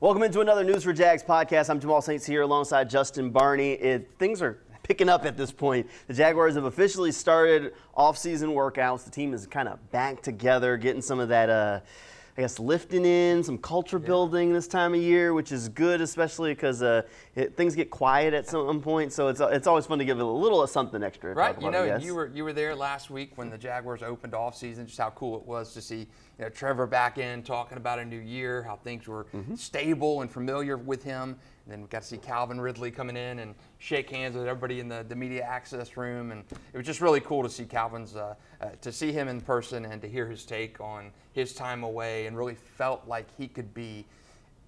Welcome into another News for Jags podcast. I'm Jamal Saints here alongside Justin Barney. Things are picking up at this point. The Jaguars have officially started off-season workouts. The team is kind of back together, getting some of that, lifting in, some culture building this time of year, which is good, especially because things get quiet at some point. So it's always fun to give it a little of something extra. Right. You know, you were there last week when the Jaguars opened off-season, just how cool it was to see Trevor back in talking about a new year, how things were stable and familiar with him. And then we got to see Calvin Ridley coming in and shake hands with everybody in the media access room, and it was just really cool to see Calvin's to see him in person and to hear his take on his time away, and really felt like he could be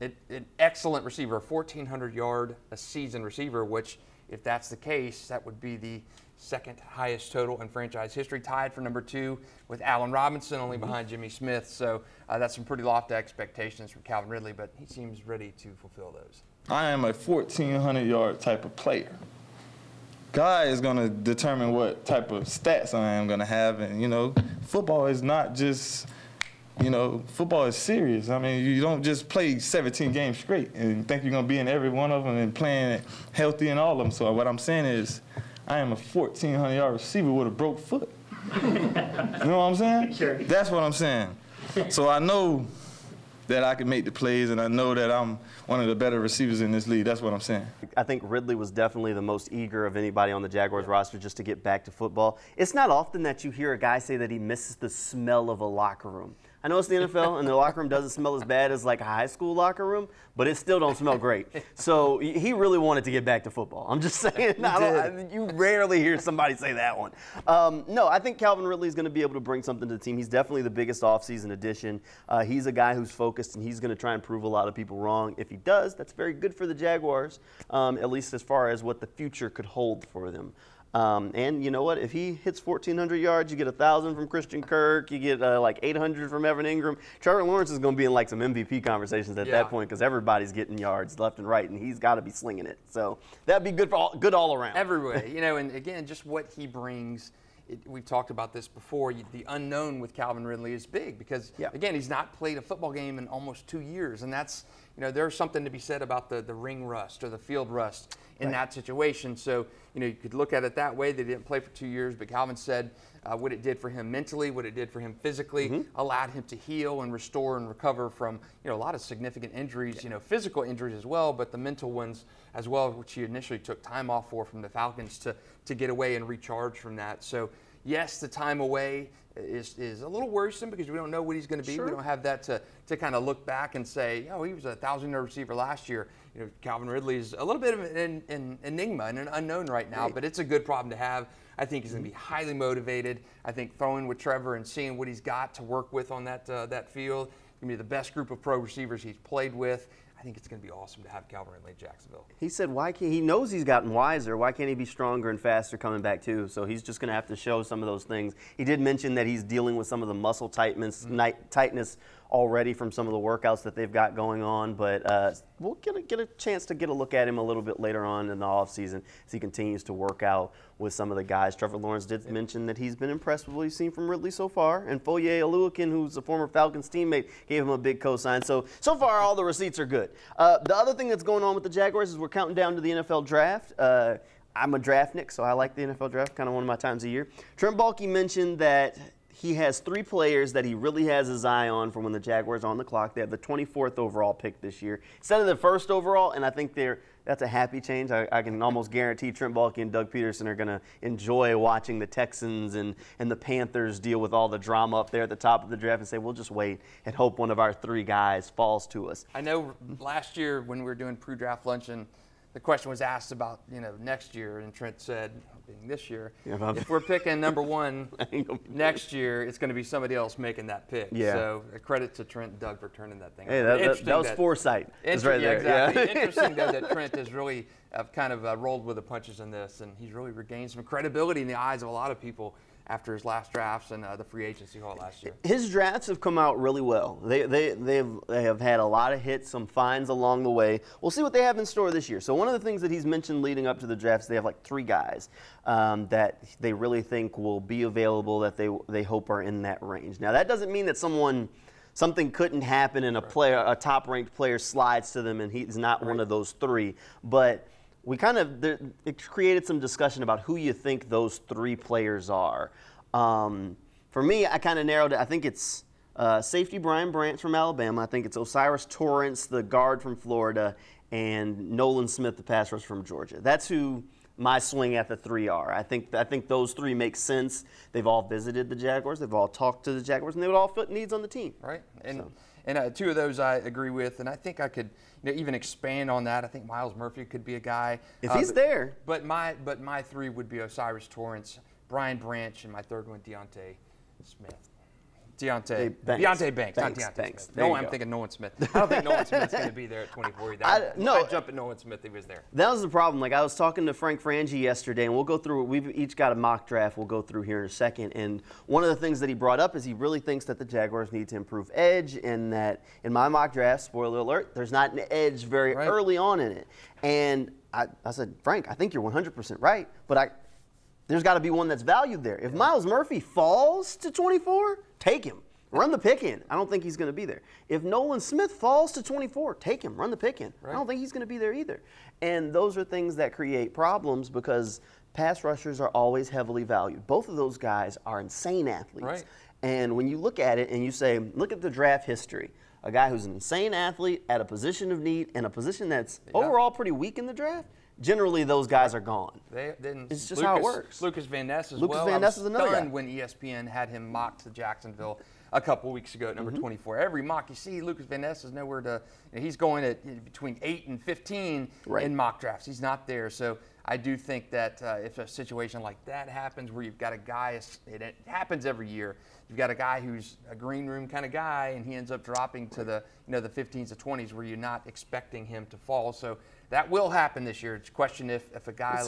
an excellent receiver, a 1,400 yard a season receiver, which if that's the case, that would be the second highest total in franchise history, tied for number 2 with Allen Robinson, only behind Jimmy Smith. So that's some pretty lofty expectations from Calvin Ridley, but he seems ready to fulfill those. I am a 1,400-yard type of player. God is going to determine what type of stats I am going to have. And, football is not just, football is serious. I mean, you don't just play 17 games straight and think you're going to be in every one of them and playing healthy in all of them. So what I'm saying is I am a 1,400-yard receiver with a broke foot. You know what I'm saying? Sure. That's what I'm saying. So I know that I can make the plays, and I know that I'm one of the better receivers in this league. That's what I'm saying. I think Ridley was definitely the most eager of anybody on the Jaguars roster just to get back to football. It's not often that you hear a guy say that he misses the smell of a locker room. I know it's the NFL, and the locker room doesn't smell as bad as like a high school locker room, but it still don't smell great. So he really wanted to get back to football. I'm just saying, you rarely hear somebody say that one. No, I think Calvin Ridley is going to be able to bring something to the team. He's definitely the biggest offseason addition. He's a guy who's focused, and he's going to try and prove a lot of people wrong. If he does, that's very good for the Jaguars, at least as far as what the future could hold for them. And you know what? If he hits 1,400 yards, you get 1,000 from Christian Kirk, you get 800 from Evan Ingram. Trevor Lawrence is going to be in like some MVP conversations at that point, because everybody's getting yards left and right, and he's got to be slinging it. So that'd be good for good all around. Everywhere, and again, just what he brings. We've talked about this before. The unknown with Calvin Ridley is big because, again, he's not played a football game in almost 2 years, and that's there's something to be said about the ring rust or the field rust in that situation. So, you could look at it that way. They didn't play for 2 years, but Calvin said what it did for him mentally, what it did for him physically, allowed him to heal and restore and recover from, a lot of significant injuries, physical injuries as well, but the mental ones as well, which he initially took time off for from the Falcons to get away and recharge from that. So, yes, the time away is a little worrisome because we don't know what he's going to be. Sure. We don't have that to kind of look back and say, he was a 1,000-yard receiver last year. Calvin Ridley is a little bit of an enigma and an unknown right now, but it's a good problem to have. I think he's going to be highly motivated. I think throwing with Trevor and seeing what he's got to work with on that field, it's going to be the best group of pro receivers he's played with. I think it's going to be awesome to have Calvin Ridley in Jacksonville. He said, he knows he's gotten wiser. Why can't he be stronger and faster coming back too? So he's just going to have to show some of those things. He did mention that he's dealing with some of the muscle tightness already from some of the workouts that they've got going on, but we'll get a chance to get a look at him a little bit later on in the offseason as he continues to work out with some of the guys. Trevor Lawrence did mention that he's been impressed with what he's seen from Ridley so far, and Foye Aluakin, who's a former Falcons teammate, gave him a big cosign. So far, all the receipts are good. The other thing that's going on with the Jaguars is we're counting down to the NFL draft. I'm a draftnik, so I like the NFL draft, kind of one of my times a year. Trent Baalke mentioned that he has 3 players that he really has his eye on for when the Jaguars are on the clock. They have the 24th overall pick this year instead of the 1st overall, and I think that's a happy change. I can almost guarantee Trent Baalke and Doug Peterson are going to enjoy watching the Texans and the Panthers deal with all the drama up there at the top of the draft and say, we'll just wait and hope one of our 3 guys falls to us. I know last year when we were doing pre-draft luncheon, the question was asked about, you know, next year, and Trent said, being this year, if we're picking number one next year, it's going to be somebody else making that pick. Yeah. So a credit to Trent and Doug for turning that thing. Hey, that was foresight. It's right there. Exactly. Yeah. Interesting though that Trent has really kind of rolled with the punches in this, and he's really regained some credibility in the eyes of a lot of people after his last drafts and the free agency haul last year. His drafts have come out really well. They have had a lot of hits, some finds along the way. We'll see what they have in store this year. So one of the things that he's mentioned leading up to the drafts, they have like three guys that they really think will be available that they hope are in that range. Now that doesn't mean that something couldn't happen and a top-ranked player slides to them and he's not one of those three, but it created some discussion about who you think those three players are. For me, I kind of narrowed it. I think it's safety Brian Branch from Alabama. I think it's Osiris Torrance, the guard from Florida, and Nolan Smith, the pass rusher from Georgia. That's who my swing at the three are. I think those three make sense. They've all visited the Jaguars. They've all talked to the Jaguars, and they would all fit needs on the team. Right. And two of those I agree with, and I think I could even expand on that. I think Myles Murphy could be a guy if he's there. But my three would be Osiris Torrance, Brian Branch, and my third one Deonte Smith. Deonte Banks. No, I'm thinking Nolan Smith. I don't think Nolan Smith's going to be there at 24. I'd jump at Nolan Smith if he was there. That was the problem. Like, I was talking to Frank Frangie yesterday, and we'll go through. We've each got a mock draft we'll go through here in a second. And one of the things that he brought up is he really thinks that the Jaguars need to improve edge, and that in my mock draft, spoiler alert, there's not an edge very early on in it. And I said, Frank, I think you're 100% right, but there's got to be one that's valued there. If Myles Murphy falls to 24, take him. Run the pick in. I don't think he's going to be there. If Nolan Smith falls to 24, take him. Run the pick in. Right. I don't think he's going to be there either. And those are things that create problems because pass rushers are always heavily valued. Both of those guys are insane athletes. Right. And when you look at it and you say, look at the draft history, a guy who's an insane athlete at a position of need and a position that's overall pretty weak in the draft, generally those guys are gone. It's just how it works. Lucas Van Ness as well. Lucas Van Ness is another guy. When ESPN had him mocked to Jacksonville a couple weeks ago at number 24. Every mock you see, Lucas Van Ness is nowhere to he's going at between 8 and 15 in mock drafts. He's not there. So I do think that if a situation like that happens where you've got a guy, it happens every year, you've got a guy who's a green room kind of guy and he ends up dropping to the the 15s to 20s where you're not expecting him to fall. So that will happen this year. It's a question if a guy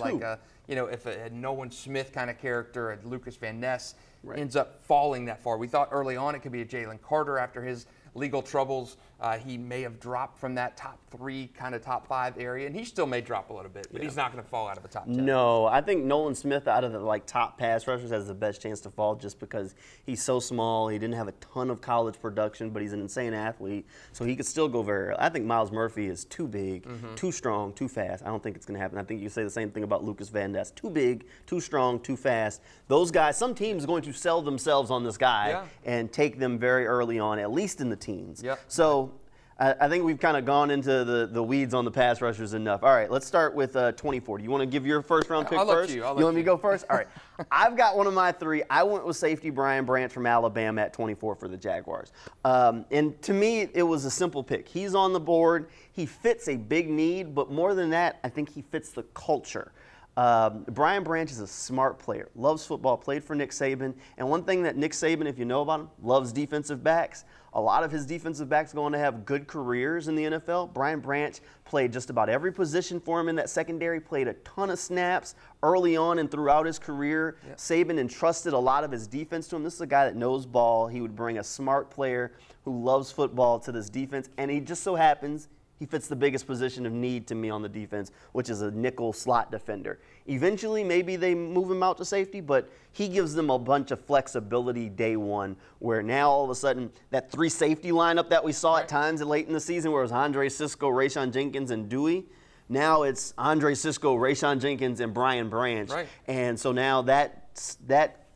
if a Nolan Smith kind of character, a Lucas Van Ness ends up falling that far. We thought early on it could be a Jalen Carter after his legal troubles. He may have dropped from that top three, kind of top five area, and he still may drop a little bit, but he's not going to fall out of the top 10. No, I think Nolan Smith out of the top pass rushers has the best chance to fall just because he's so small. He didn't have a ton of college production, but he's an insane athlete, so he could still go very early. I think Myles Murphy is too big, too strong, too fast. I don't think it's going to happen. I think you say the same thing about Lucas Van Ness. Too big, too strong, too fast. Those guys, some team's going to sell themselves on this guy and take them very early on, at least in the teens. Yep. So I think we've kind of gone into the weeds on the pass rushers enough. All right, let's start with 24. Do you want to give your first-round pick first? You want me to go first? All right. I've got one of my three. I went with safety Brian Branch from Alabama at 24 for the Jaguars. And to me, it was a simple pick. He's on the board. He fits a big need, but more than that, I think he fits the culture. Brian Branch is a smart player, loves football, played for Nick Saban. And one thing that Nick Saban, if you know about him, loves defensive backs. A lot of his defensive backs going to have good careers in the NFL. Brian Branch played just about every position for him in that secondary, played a ton of snaps early on and throughout his career. Yep. Saban entrusted a lot of his defense to him. This is a guy that knows ball. He would bring a smart player who loves football to this defense, and he just so happens he fits the biggest position of need to me on the defense, which is a nickel slot defender. Eventually, maybe they move him out to safety, but he gives them a bunch of flexibility day one, where now all of a sudden that three safety lineup that we saw at times late in the season where it was Andre Cisco, Rayshawn Jenkins, and Dewey, now it's Andre Cisco, Rayshawn Jenkins, and Brian Branch. Right. And so now that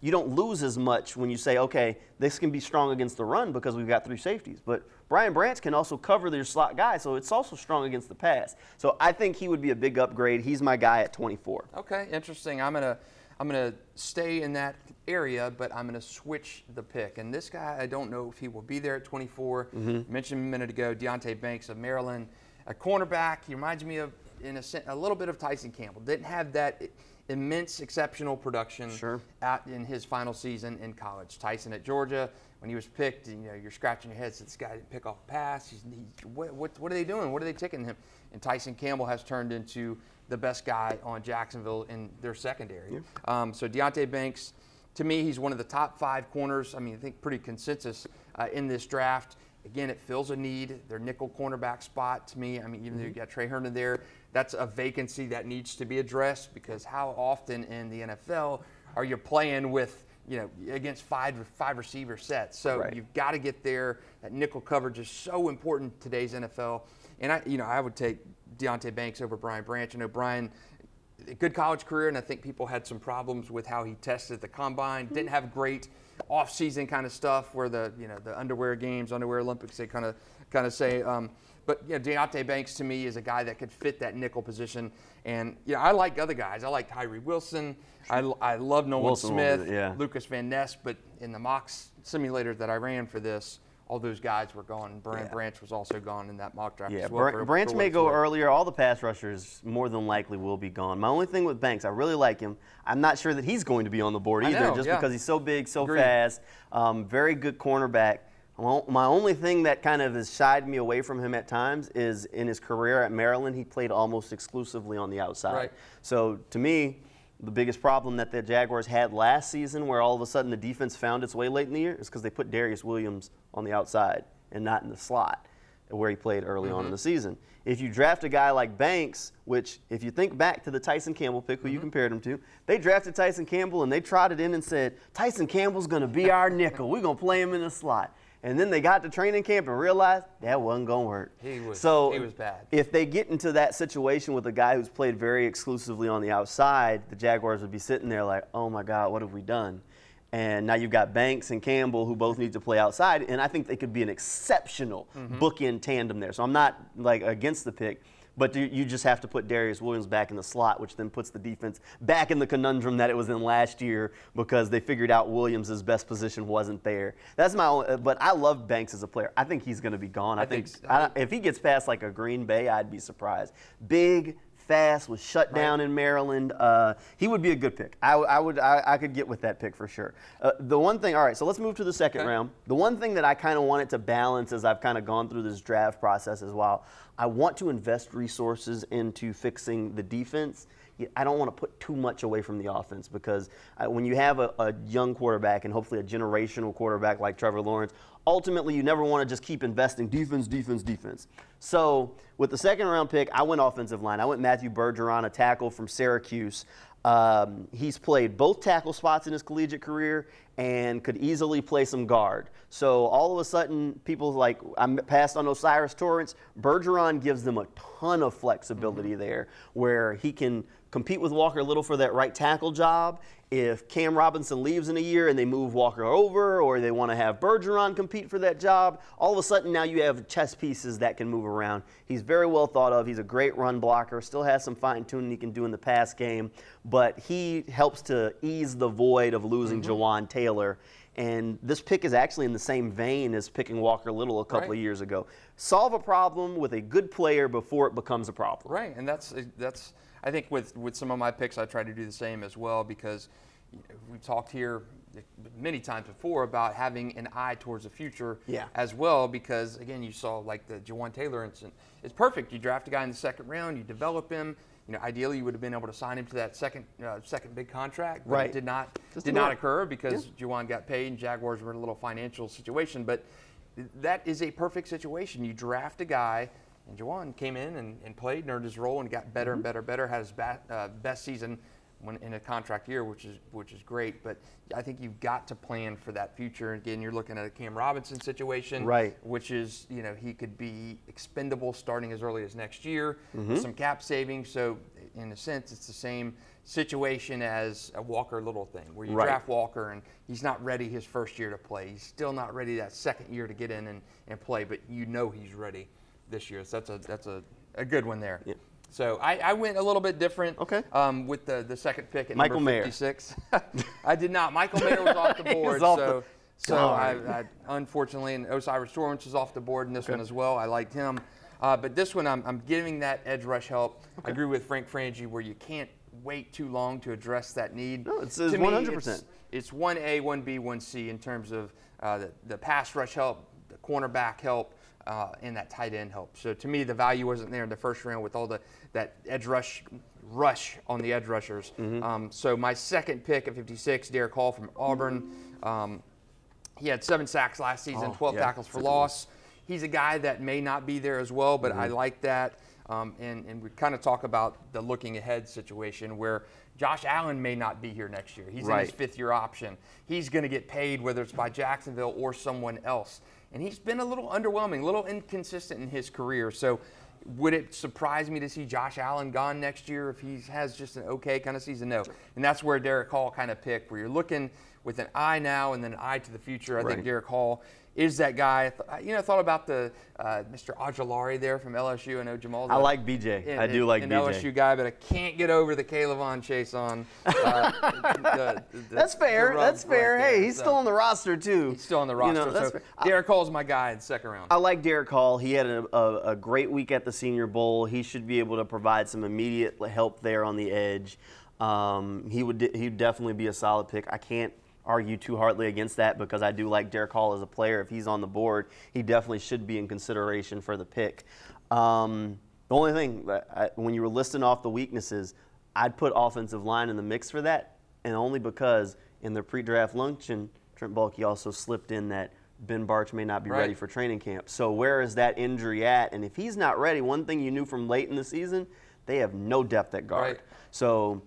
you don't lose as much when you say, okay, this can be strong against the run because we've got three safeties. But Brian Branch can also cover their slot guy, so it's also strong against the pass. So I think he would be a big upgrade. He's my guy at 24. Okay, interesting. I'm gonna stay in that area, but I'm gonna switch the pick. And this guy, I don't know if he will be there at 24. Mentioned him a minute ago, Deonte Banks of Maryland, a cornerback. He reminds me of in a little bit of Tyson Campbell. Didn't have that immense exceptional production out in his final season in college. Tyson at Georgia, when he was picked, you know, you're scratching your head. So this guy didn't pick off a pass. What are they doing? What are they ticking him? And Tyson Campbell has turned into the best guy on Jacksonville in their secondary. Yeah. So Deonte Banks, to me, he's one of the top five corners. I mean, I think pretty consensus in this draft. Again, it fills a need. Their nickel cornerback spot, to me, I mean, even though you've got Trey Herndon there, that's a vacancy that needs to be addressed, because how often in the NFL are you playing with, you know, against five receiver sets? So you've got to get there. That nickel coverage is so important in today's NFL. And I would take Deonte Banks over Brian Branch. I know Brian, a good college career, and I think people had some problems with how he tested the combine. Didn't have great off-season kind of stuff, where the the underwear games, underwear Olympics, they kind of say. But Deonte Banks to me is a guy that could fit that nickel position. And I like other guys. I like Tyree Wilson. I love Nolan Smith, Lucas Van Ness. But in the mock simulator that I ran for this, all those guys were gone. Brian Branch was also gone in that mock draft as well. Branch may go earlier. All the pass rushers more than likely will be gone. My only thing with Banks, I really like him. I'm not sure that he's going to be on the board either, because he's so big, so fast. Very good cornerback. Well, my only thing that kind of has shied me away from him at times is in his career at Maryland, he played almost exclusively on the outside. So to me, the biggest problem that the Jaguars had last season, where all of a sudden the defense found its way late in the year, is because they put Darius Williams on the outside and not in the slot, where he played early on in the season. If you draft a guy like Banks, which if you think back to the Tyson Campbell pick, who you compared him to, they drafted Tyson Campbell and they trotted in and said, Tyson Campbell's going to be our nickel. We're going to play him in the slot. And then they got to training camp and realized that wasn't going to work. He was bad. If they get into that situation with a guy who's played very exclusively on the outside, the Jaguars would be sitting there like, oh, my God, what have we done? And now you've got Banks and Campbell who both need to play outside, and I think they could be an exceptional bookend tandem there. So I'm not, against the pick. But you just have to put Darius Williams back in the slot, which then puts the defense back in the conundrum that it was in last year, because they figured out Williams' best position wasn't there. That's my only. But I love Banks as a player. I think he's going to be gone. I think if he gets past like a Green Bay, I'd be surprised. Big, fast, was shut down in Maryland. He would be a good pick. I could get with that pick for sure. The one thing. All right, so let's move to the second round. The one thing that I kind of wanted to balance as I've kind of gone through this draft process as well. I want to invest resources into fixing the defense. I don't want to put too much away from the offense, because when you have a young quarterback, and hopefully a generational quarterback like Trevor Lawrence, ultimately you never want to just keep investing defense. So with the second round pick, I went offensive line. I went Matthew Bergeron, a tackle from Syracuse. He's played both tackle spots in his collegiate career and could easily play some guard. So all of a sudden, people like, I'm passed on Osiris Torrance. Bergeron gives them a ton of flexibility there, where he can compete with Walker Little for that right tackle job. If Cam Robinson leaves in a year and they move Walker over, or they want to have Bergeron compete for that job, all of a sudden now you have chess pieces that can move around. He's very well thought of. He's a great run blocker, still has some fine-tuning he can do in the pass game, but he helps to ease the void of losing Jawan Taylor. And this pick is actually in the same vein as picking Walker Little a couple of years ago. Solve a problem with a good player before it becomes a problem. Right, and that's I think with some of my picks, I try to do the same as well, because we've talked here many times before about having an eye towards the future as well, because, again, you saw like the Jawan Taylor incident. It's perfect. You draft a guy in the second round. You develop him. Ideally, you would have been able to sign him to that second big contract. But it did not occur, because Jawan got paid and Jaguars were in a little financial situation. But that is a perfect situation. You draft a guy. And Jawan came in and played and earned his role and got better and better, had his best season in a contract year, which is great. But I think you've got to plan for that future. Again, you're looking at a Cam Robinson situation, which is, he could be expendable starting as early as next year, some cap savings. So in a sense, it's the same situation as a Walker Little thing, where you draft Walker and he's not ready his first year to play. He's still not ready that second year to get in and play, but he's ready this year. So that's a good one there. Yeah. So I went a little bit different with the second pick at Michael number 56. I did not. Michael Mayer was off the board. So I unfortunately, and Osiris Torrance is off the board in this one as well. I liked him. But this one, I'm giving that edge rush help. Okay. I agree with Frank Frangie where you can't wait too long to address that need. No, it's 100%. It's 1A, 1B, 1C in terms of the pass rush help, the cornerback help, and that tight end help. So to me, the value wasn't there in the first round with all that edge rush on the edge rushers. Mm-hmm. So my second pick at 56, Derek Hall from Auburn. He had 7 sacks last season, 12 tackles for loss. He's a guy that may not be there as well, but I like that. And we kind of talk about the looking ahead situation where Josh Allen may not be here next year. He's in his 5th-year option. He's going to get paid whether it's by Jacksonville or someone else. And he's been a little underwhelming, a little inconsistent in his career. So would it surprise me to see Josh Allen gone next year if he has just an okay kind of season? No. And that's where Derek Hall kind of picked, where you're looking with an eye now and then an eye to the future. I think Derek Hall is that guy. I thought about the Mr. Ojolari there from LSU. I know Jamal's. I like BJ. I do like BJ. An LSU guy, but I can't get over the Kaylavon Chase on. That's fair. That's fair. Right he's still on the roster, too. He's still on the roster. So Derek Hall's my guy in the second round. I like Derek Hall. He had a great week at the Senior Bowl. He should be able to provide some immediate help there on the edge. He'd definitely be a solid pick. I can't argue too hardly against that because I do like Derek Hall as a player. If he's on the board, he definitely should be in consideration for the pick. The only thing, when you were listing off the weaknesses, I'd put offensive line in the mix for that, and only because in the pre-draft luncheon, Trent Baalke also slipped in that Ben Barch may not be ready for training camp. So where is that injury at? And if he's not ready, one thing you knew from late in the season, they have no depth at guard. Right. So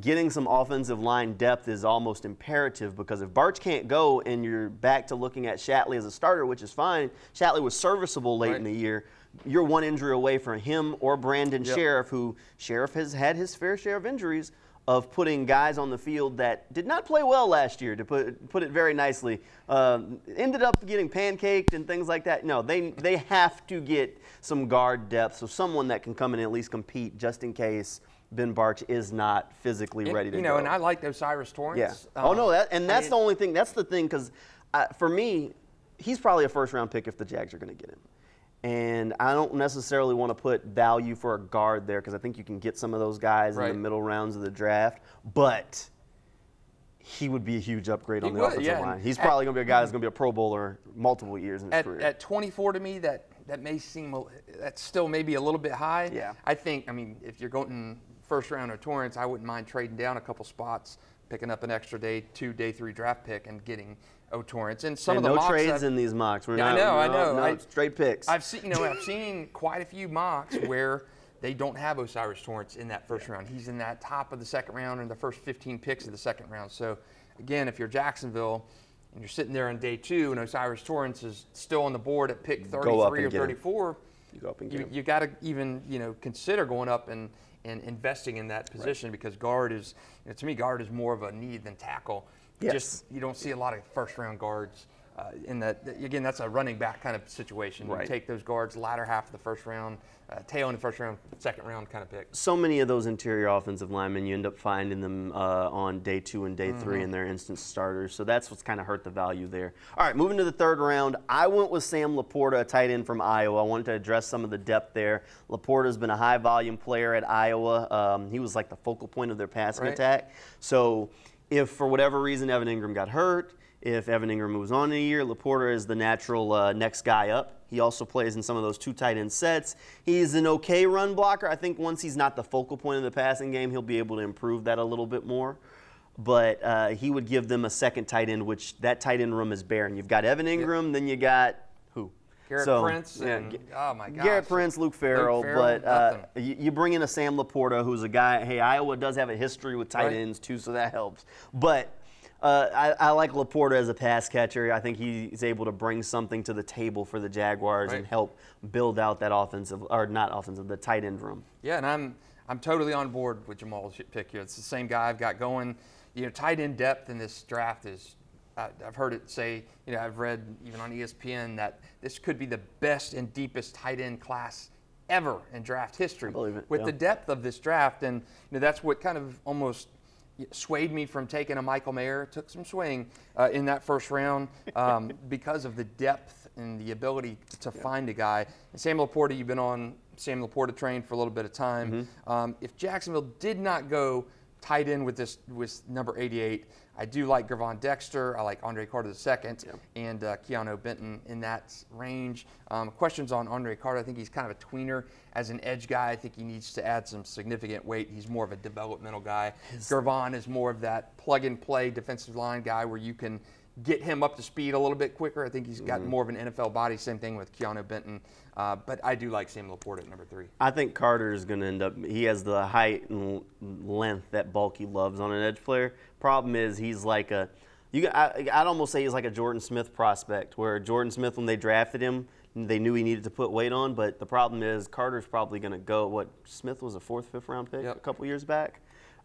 getting some offensive line depth is almost imperative because if Barch can't go and you're back to looking at Shatley as a starter, which is fine, Shatley was serviceable late in the year, you're one injury away from him or Brandon Sheriff, who Sheriff has had his fair share of injuries of putting guys on the field that did not play well last year, to put it very nicely, ended up getting pancaked and things like that. No, they have to get some guard depth, so someone that can come in and at least compete just in case Ben Barch is not physically ready to go. And I like Osiris Torrance. Yeah. That's the only thing. That's the thing, because for me, he's probably a first-round pick if the Jags are going to get him. And I don't necessarily want to put value for a guard there because I think you can get some of those guys in the middle rounds of the draft. But he would be a huge upgrade on the offensive line. He's probably going to be a guy that's going to be a Pro Bowler multiple years in his career. At 24, to me, that may seem – that's still maybe a little bit high. Yeah. I mean, if you're going – first round of Torrance, I wouldn't mind trading down a couple spots, picking up an extra day 3 draft pick and getting Torrance. And some of the mocks, trades in these mocks. I know. Straight picks. I've seen quite a few mocks where they don't have Osiris Torrance in that first round. He's in that top of the second round and the first 15 picks of the second round. So again, if you're Jacksonville and you're sitting there on day 2 and Osiris Torrance is still on the board at pick 33 or 34, you go up and get him. You got to even consider going up and investing in that position because guard is, to me, guard is more of a need than tackle. Yes. Just you don't see a lot of first-round guards in that. Again, that's a running back kind of situation. You take those guards latter half of the first round, tail in the first round, second round kind of pick. So many of those interior offensive linemen, you end up finding them on day 2 and day 3 and they're instant starters. So that's what's kind of hurt the value there. All right, moving to the third round, I went with Sam Laporta, a tight end from Iowa. I wanted to address some of the depth there. Laporta's been a high-volume player at Iowa. He was like the focal point of their passing attack. So if for whatever reason Evan Ingram got hurt, if Evan Ingram moves on in a year, Laporta is the natural next guy up. He also plays in some of those 2 tight end sets. He's an okay run blocker. I think once he's not the focal point of the passing game, he'll be able to improve that a little bit more. But he would give them a second tight end, which that tight end room is barren. You've got Evan Ingram, then you got Garrett Prince. And, oh, my gosh. Garrett Prince, Luke Farrell. But you bring in a Sam Laporta, who's a guy, hey, Iowa does have a history with tight ends, too, so that helps. But I like Laporta as a pass catcher. I think he's able to bring something to the table for the Jaguars and help build out that the tight end room. Yeah, and I'm totally on board with Jamal's pick here. It's the same guy I've got going. Tight end depth in this draft is – I've heard it say, I've read even on ESPN that this could be the best and deepest tight end class ever in draft history. I believe it, with the depth of this draft. And that's what kind of almost swayed me from taking a Michael Mayer. Took some swaying in that first round because of the depth and the ability to find a guy. And Sam Laporta, you've been on Sam Laporta train for a little bit of time. Mm-hmm. If Jacksonville did not go tight end with this number 88, I do like Gervon Dexter. I like Andre Carter II and Keanu Benton in that range. Questions on Andre Carter. I think he's kind of a tweener as an edge guy. I think he needs to add some significant weight. He's more of a developmental guy. Gervon is more of that plug-and-play defensive line guy where you can get him up to speed a little bit quicker. I think he's got more of an NFL body. Same thing with Keanu Benton. But I do like Sam Laporta at number 3. I think Carter is going to end up – he has the height and length that Baalke loves on an edge player. Problem is he's like a – I'd almost say he's like a Jordan Smith prospect, where Jordan Smith, when they drafted him, they knew he needed to put weight on. But the problem is Carter's probably going to go – what, Smith was a 4th, 5th round pick a couple years back?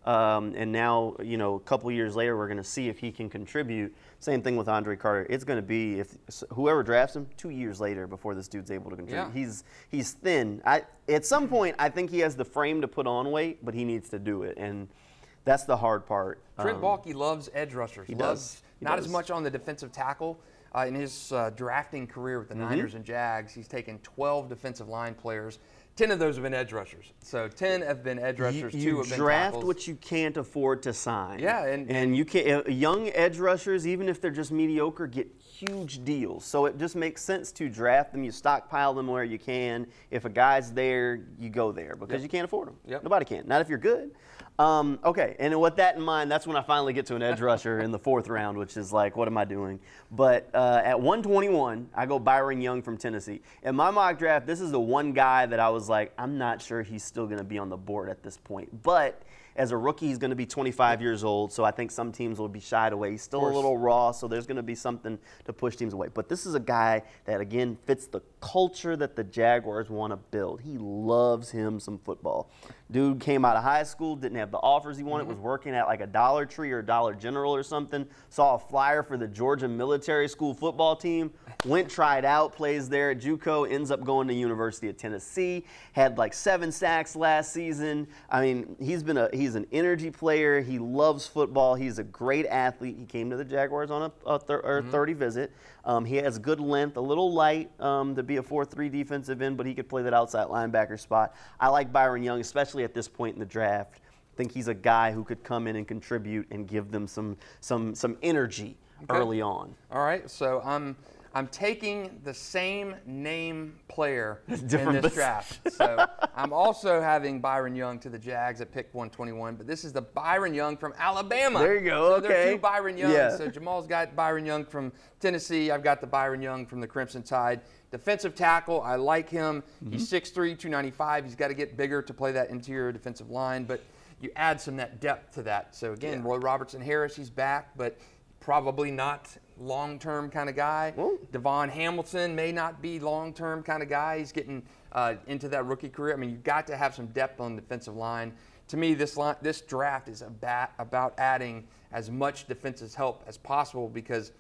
And now, you know, a couple years later, we're going to see if he can contribute. Same thing with Andre Carter. It's going to be, if whoever drafts him, 2 years later before this dude's able to contribute. Yeah. He's thin. At some point, I think he has the frame to put on weight, but he needs to do it, and that's the hard part. Trent Baalke loves edge rushers. He does. Not as much on the defensive tackle. In his drafting career with the Niners and Jags, he's taken 12 defensive line players. 10 of those have been edge rushers. So 10 have been edge rushers. You 2 have been draft tackles. What you can't afford to sign. Yeah, and you can't. Young edge rushers, even if they're just mediocre, get huge deals. So it just makes sense to draft them. You stockpile them where you can. If a guy's there, you go there because you can't afford them. Yep. Nobody can. Not if you're good. Okay, and with that in mind, that's when I finally get to an edge rusher in the 4th round, which is like, what am I doing? But at 121, I go Byron Young from Tennessee. In my mock draft, this is the one guy that I was like, I'm not sure he's still going to be on the board at this point. But as a rookie, he's going to be 25 years old, so I think some teams will be shied away. He's still a little raw, so there's going to be something to push teams away. But this is a guy that, again, fits the culture that the Jaguars want to build. He loves him some football. Dude came out of high school, didn't have the offers he wanted, was working at like a Dollar Tree or Dollar General or something, saw a flyer for the Georgia military school football team, went, tried out, plays there at JUCO, ends up going to University of Tennessee, had like 7 sacks last season. I mean, he's an energy player. He loves football. He's a great athlete. He came to the Jaguars on a 30 visit. He has good length, a little light to be a 4-3 defensive end, but he could play that outside linebacker spot. I like Byron Young, especially at this point in the draft. I think he's a guy who could come in and contribute and give them some energy early on. All right, so I'm taking the same name player in this draft. So I'm also having Byron Young to the Jags at pick 121, but this is the Byron Young from Alabama. There you go, okay. So there are 2 Byron Youngs. Yeah. So Jamal's got Byron Young from Tennessee. I've got the Byron Young from the Crimson Tide. Defensive tackle, I like him. He's 6'3", 295. He's got to get bigger to play that interior defensive line, but you add some that depth to that. So, again, Roy Robertson-Harris, he's back, but probably not long-term kind of guy. Ooh. Devon Hamilton may not be long-term kind of guy. He's getting into that rookie career. I mean, you've got to have some depth on the defensive line. To me, this draft is about adding as much defensive help as possible because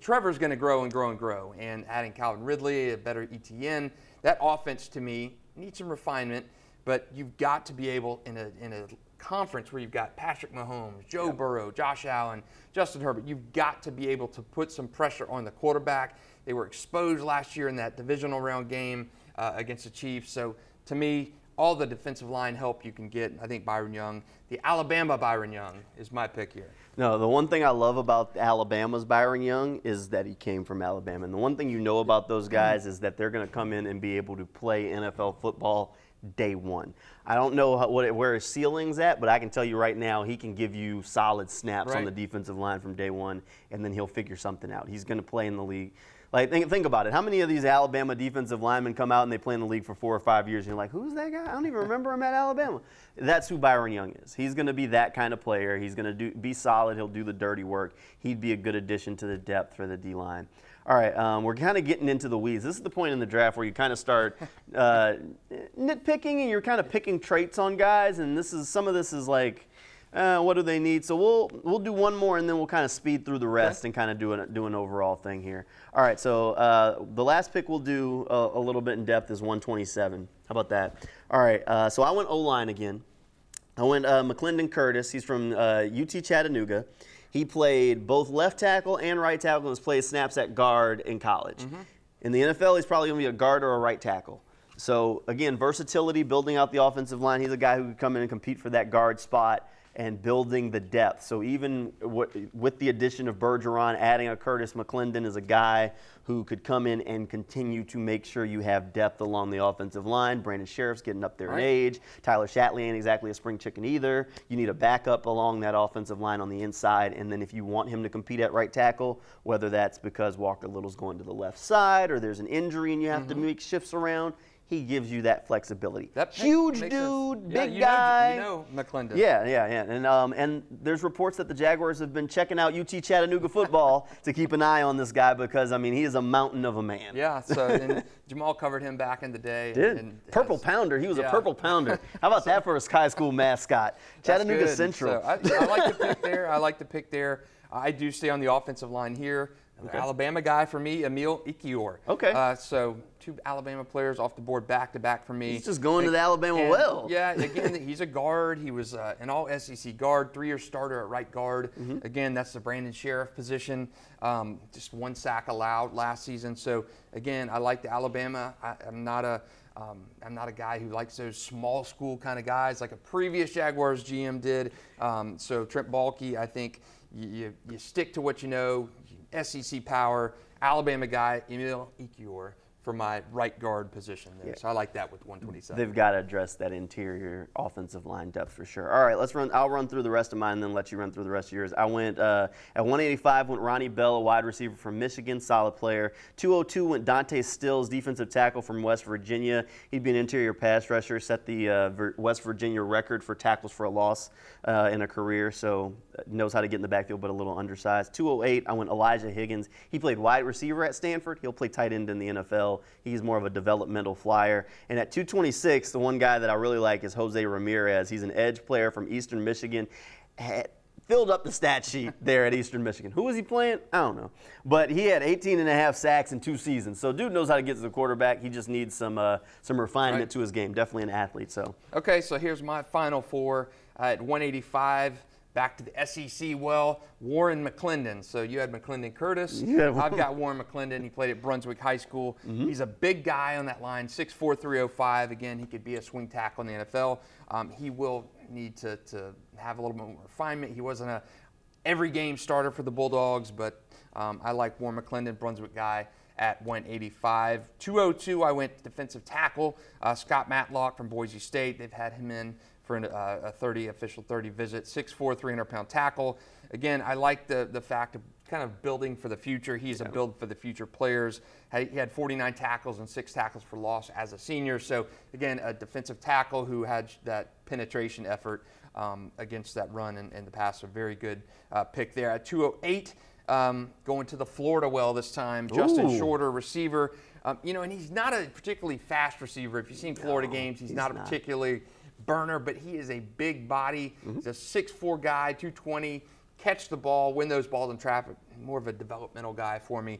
Trevor's going to grow and grow and grow. And adding Calvin Ridley, a better ETN, that offense to me needs some refinement. But you've got to be able in a conference where you've got Patrick Mahomes, Joe Burrow, Josh Allen, Justin Herbert, you've got to be able to put some pressure on the quarterback. They were exposed last year in that divisional round game against the Chiefs. So to me, all the defensive line help you can get, I think Byron Young, the Alabama Byron Young is my pick here. No, the one thing I love about Alabama's Byron Young is that he came from Alabama. And the one thing you know about those guys is that they're going to come in and be able to play NFL football day one. I don't know where his ceiling's at, but I can tell you right now he can give you solid snaps on the defensive line from day one, and then he'll figure something out. He's going to play in the league. Like, think about it. How many of these Alabama defensive linemen come out and they play in the league for 4 or 5 years, and you're like, who's that guy? I don't even remember him at Alabama. That's who Byron Young is. He's going to be that kind of player. He's going to be solid. He'll do the dirty work. He'd be a good addition to the depth for the D-line. All right, we're kind of getting into the weeds. This is the point in the draft where you kind of start nitpicking and you're kind of picking traits on guys, and some of this is like, what do they need? So we'll do one more, and then we'll kind of speed through the rest and kind of do an overall thing here. All right, so the last pick we'll do a little bit in depth is 127. How about that? All right, so I went O-line again. I went McClendon Curtis. He's from UT Chattanooga. He played both left tackle and right tackle and has played snaps at guard in college. In the NFL, he's probably going to be a guard or a right tackle. So, again, versatility, building out the offensive line. He's a guy who could come in and compete for that guard spot and building the depth. So even with the addition of Bergeron, adding a Curtis McClendon is a guy who could come in and continue to make sure you have depth along the offensive line. Brandon Sheriff's getting up there in age. Tyler Shatley ain't exactly a spring chicken either. You need a backup along that offensive line on the inside, and then if you want him to compete at right tackle, whether that's because Walker Little's going to the left side or there's an injury and you have to make shifts around, he gives you that flexibility. That huge dude, big guy. You know McClendon. Yeah. And there's reports that the Jaguars have been checking out UT Chattanooga football to keep an eye on this guy because, I mean, he is a mountain of a man. Yeah, so and Jamal covered him back in the day. Purple Pounder. He was a Purple Pounder. How about that for his high school mascot? Chattanooga Central. So I like the pick there. I do stay on the offensive line here. Okay. Alabama guy for me, Emile Ikior. Okay. So two Alabama players off the board back-to-back for me. He's just going to the Alabama well. Yeah, again, he's a guard. He was an all-SEC guard, three-year starter at right guard. Again, that's the Brandon Sheriff position. Just one sack allowed last season. So, again, I like the Alabama. I'm not a guy who likes those small school kind of guys like a previous Jaguars GM did. So Trent Baalke, I think you stick to what you know. SEC power, Alabama guy, Emile Ikior for my right guard position there. So I like that with 127. They've got to address that interior offensive line depth for sure. All right, I'll run through the rest of mine and then let you run through the rest of yours. I went at 185 went Ronnie Bell, a wide receiver from Michigan, solid player. 202 went Dante Stills, defensive tackle from West Virginia. He'd be an interior pass rusher, set the West Virginia record for tackles for a loss in a career, so knows how to get in the backfield but a little undersized. 208, I went Elijah Higgins. He played wide receiver at Stanford. He'll play tight end in the NFL. He's more of a developmental flyer. And at 226, the one guy that I really like is Jose Ramirez. He's an edge player from Eastern Michigan. Filled up the stat sheet there at Eastern Michigan. Who was he playing? I don't know. But he had 18.5 sacks in 2 seasons. So dude knows how to get to the quarterback. He just needs some refinement to his game. Definitely an athlete. So okay, so here's my final four at 185. Back to the SEC, Warren McClendon. So you had McClendon Curtis. Yeah. I've got Warren McClendon. He played at Brunswick High School. He's a big guy on that line, 6'4", 305. Again, he could be a swing tackle in the NFL. He will need to have a little bit more refinement. He wasn't a every-game starter for the Bulldogs, but I like Warren McClendon, Brunswick guy, at 185. 202, I went defensive tackle, Scott Matlock from Boise State. They've had him in for a 30 visit, 6'4", 300-pound tackle. Again, I like the fact of kind of building for the future. He's a build for the future players. He had 49 tackles and 6 tackles for loss as a senior. So, again, a defensive tackle who had that penetration effort against that run and the pass. A very good pick there. At 208, going to the Florida well this time, Justin Shorter, receiver. You know, and he's not a particularly fast receiver. If you've seen Florida games, he's not a particularly burner, but he is a big body. He's a 6'4 guy, 220, catch the ball, win those balls in traffic. More of a developmental guy for me.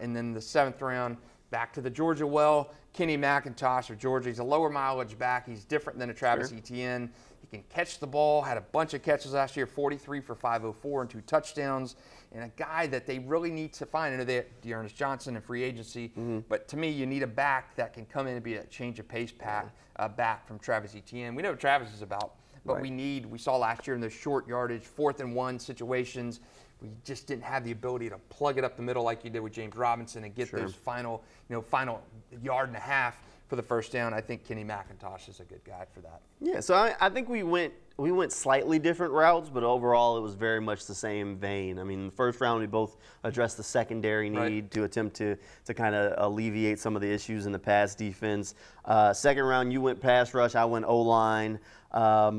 And then the 7th round, back to the Georgia well, Kenny McIntosh of Georgia. He's a lower mileage back. He's different than a Travis Etienne. He can catch the ball, had a bunch of catches last year, 43 for 504 and 2 touchdowns. And a guy that they really need to find. I know they have Dearness Johnson in free agency, but to me, you need a back that can come in and be a change of pace back from Travis Etienne. We know what Travis is about, but we saw last year in those short yardage, 4th-and-1 situations, we just didn't have the ability to plug it up the middle like you did with James Robinson and get those final yard and a half for the first down. I think Kenny McIntosh is a good guy for that. Yeah, so I think we went slightly different routes, but overall it was very much the same vein. I mean, in the first round we both addressed the secondary need to attempt to kind of alleviate some of the issues in the pass defense. Second round you went pass rush, I went O-line.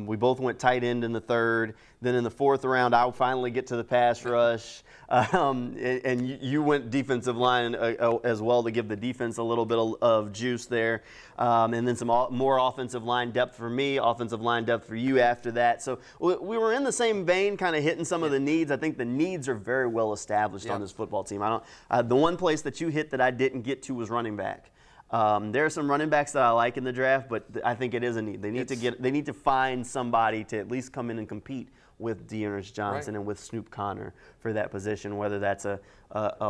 We both went tight end in the third. Then in the 4th round, I'll finally get to the pass rush. And you went defensive line as well to give the defense a little bit of juice there. And then some more offensive line depth for me, offensive line depth for you after that. So we were in the same vein, kind of hitting some of the needs. I think the needs are very well established on this football team. The one place that you hit that I didn't get to was running back. There are some running backs that I like in the draft, but I think it is a need. They need to find somebody to at least come in and compete with Dearness Johnson and with Snoop Connor for that position, whether that's a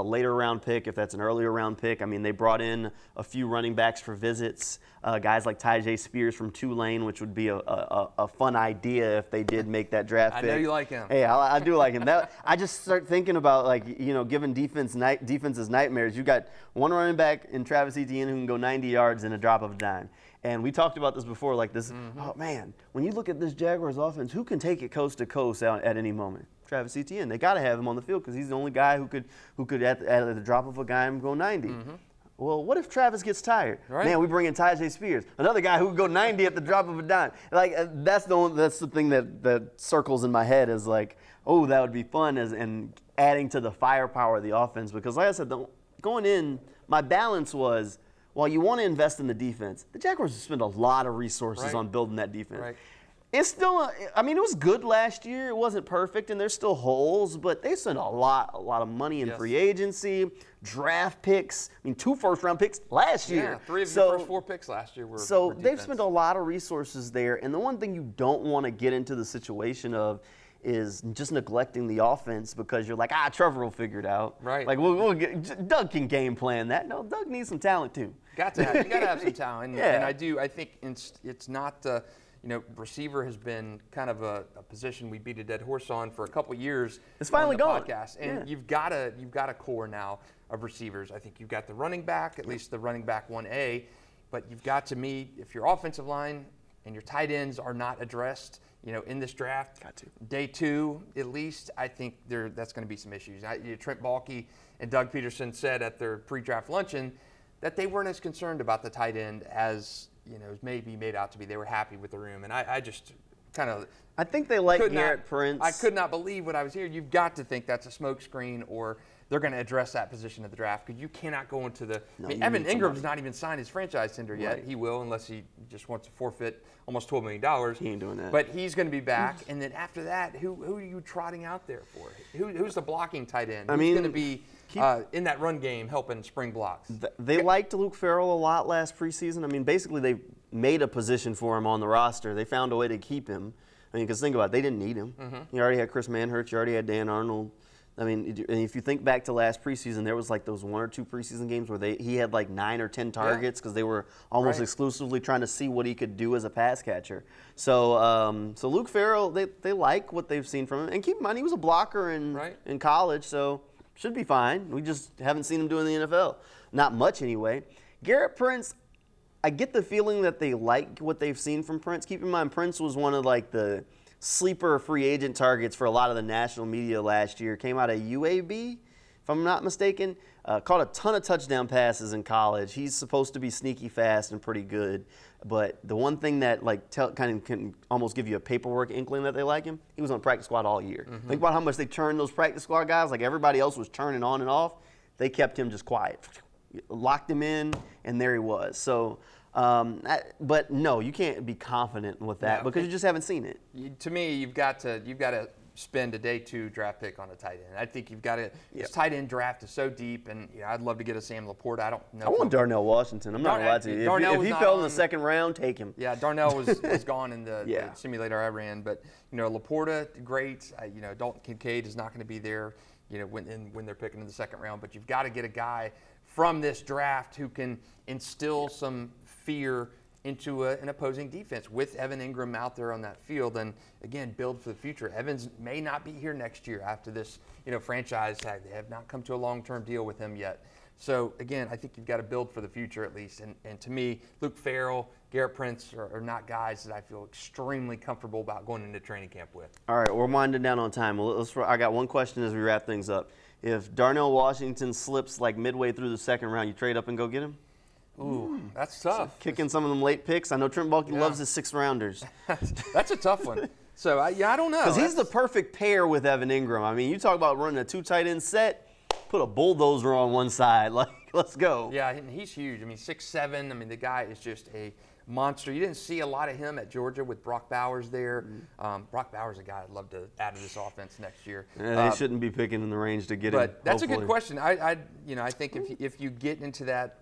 later round pick, if that's an earlier round pick. I mean, they brought in a few running backs for visits, guys like Tyjae Spears from Tulane, which would be a fun idea if they did make that draft pick. I know you like him. Hey, I do like him. That, I just start thinking about, like, you know, giving defenses nightmares. You got one running back in Travis Etienne who can go 90 yards in a drop of a dime. And we talked about this before, like this, oh, man, when you look at this Jaguars offense, who can take it coast to coast out at any moment? Travis Etienne. They got to have him on the field because he's the only guy who could at the drop of a dime go 90. Well, what if Travis gets tired? Man, we bring in Tyjae Spears, another guy who would go 90 at the drop of a dime. Like, that's the thing that circles in my head is like, oh, that would be fun, and adding to the firepower of the offense. Because like I said, going in, my balance was, while you want to invest in the defense, the Jaguars spend a lot of resources on building that defense. It's still, I mean, it was good last year. It wasn't perfect, and there's still holes, but they spent a lot of money in free agency, draft picks. I mean, 2 first-round picks last year. Yeah, 3 of your first 4 picks last year were defense. So they've spent a lot of resources there, and the one thing you don't want to get into the situation of is just neglecting the offense because you're like, Trevor will figure it out. Like, we'll get, Doug can game plan that. No, Doug needs some talent too. You got to have some talent. And I do. I think it's not – you know, receiver has been kind of a position we beat a dead horse on for a couple years. It's finally gone. Podcast. And you've got a core now of receivers. I think you've got the running back, at least the running back 1A. But you've got, to me, if your offensive line and your tight ends are not addressed, you know, in this draft, day 2 at least, I think that's going to be some issues. Trent Baalke and Doug Peterson said at their pre-draft luncheon that they weren't as concerned about the tight end as maybe made out to be. They were happy with the room, and I just kind of. I think they like Garrett Prince. I could not believe what I was hearing. You've got to think that's a smokescreen, or they're going to address that position of the draft because you cannot go into the. No, I mean, Evan Ingram's not even signed his franchise tender yet. He will, unless he just wants to forfeit almost $12 million. He ain't doing that. But he's going to be back, and then after that, who are you trotting out there for? Who's the blocking tight end? Who's going to be? In that run game, helping spring blocks. They liked Luke Farrell a lot last preseason. I mean, basically they made a position for him on the roster. They found a way to keep him. I mean, because think about it, they didn't need him. You already had Chris Manhurts. You already had Dan Arnold. I mean, and if you think back to last preseason, there was like those 1 or 2 preseason games where he had like 9 or 10 targets because they were almost exclusively trying to see what he could do as a pass catcher. So, so Luke Farrell, they like what they've seen from him. And keep in mind, he was a blocker in college, so. Should be fine. We just haven't seen him do in the NFL. Not much anyway. Garrett Prince, I get the feeling that they like what they've seen from Prince. Keep in mind, Prince was one of like the sleeper free agent targets for a lot of the national media last year. Came out of UAB, if I'm not mistaken. Caught a ton of touchdown passes in college. He's supposed to be sneaky fast and pretty good. But the one thing that like kind of can almost give you a paperwork inkling that they like him, he was on practice squad all year. Think about how much they turned those practice squad guys. Like everybody else was turning on and off. They kept him just quiet. Locked him in, and there he was. So, but no, you can't be confident with that because you just haven't seen it. To me, you've got to spend a day 2 draft pick on a tight end. I think you've got to. This tight end draft is so deep, and I'd love to get a Sam Laporta. I don't know. I want Darnell Washington. I'm not going to lie to you. If he fell in the second round, take him. Yeah, Darnell was gone in the simulator I ran, but Laporta, great. Dalton Kincaid is not going to be there. When they're picking in the second round, but you've got to get a guy from this draft who can instill some fear into an opposing defense with Evan Ingram out there on that field, and again, build for the future. Evans may not be here next year after this, franchise tag. They have not come to a long-term deal with him yet. So again, I think you've got to build for the future at least. And to me, Luke Farrell, Garrett Prince are not guys that I feel extremely comfortable about going into training camp with. All right, we're winding down on time. I got one question as we wrap things up. If Darnell Washington slips like midway through the second round, you trade up and go get him? Ooh, that's tough. So kicking some of them late picks. I know Trent Baalke loves his 6-rounders. That's a tough one. So, I don't know. Because he's the perfect pair with Evan Ingram. I mean, you talk about running a 2-tight-end set, put a bulldozer on one side. Like, let's go. Yeah, and he's huge. I mean, 6'7". I mean, the guy is just a monster. You didn't see a lot of him at Georgia with Brock Bowers there. Brock Bowers is a guy I'd love to add to this offense next year. They shouldn't be picking in the range to get him. But that's hopefully a good question. I think if you get into that,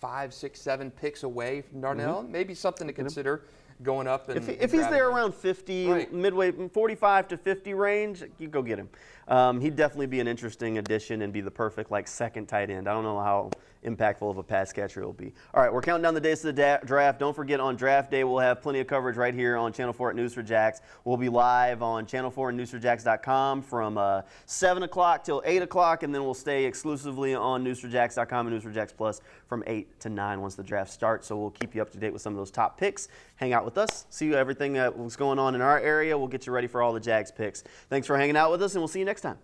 5, 6, 7 picks away from Darnell, maybe something to consider. going up. And if he's there around 50, right, midway 45 to 50 range, you go get him. He'd definitely be an interesting addition and be the perfect like second tight end. I don't know how impactful of a pass catcher he'll be. All right, we're counting down the days to the draft. Don't forget, on draft day, we'll have plenty of coverage right here on Channel 4 at News for Jax. We'll be live on Channel 4 and newsforjax.com from 7 o'clock till 8 o'clock, and then we'll stay exclusively on newsforjax.com and News for Jax Plus from 8 to 9 once the draft starts. So we'll keep you up to date with some of those top picks. Hang out with us, see everything that's going on in our area. We'll get you ready for all the Jags picks. Thanks for hanging out with us, and we'll see you next time.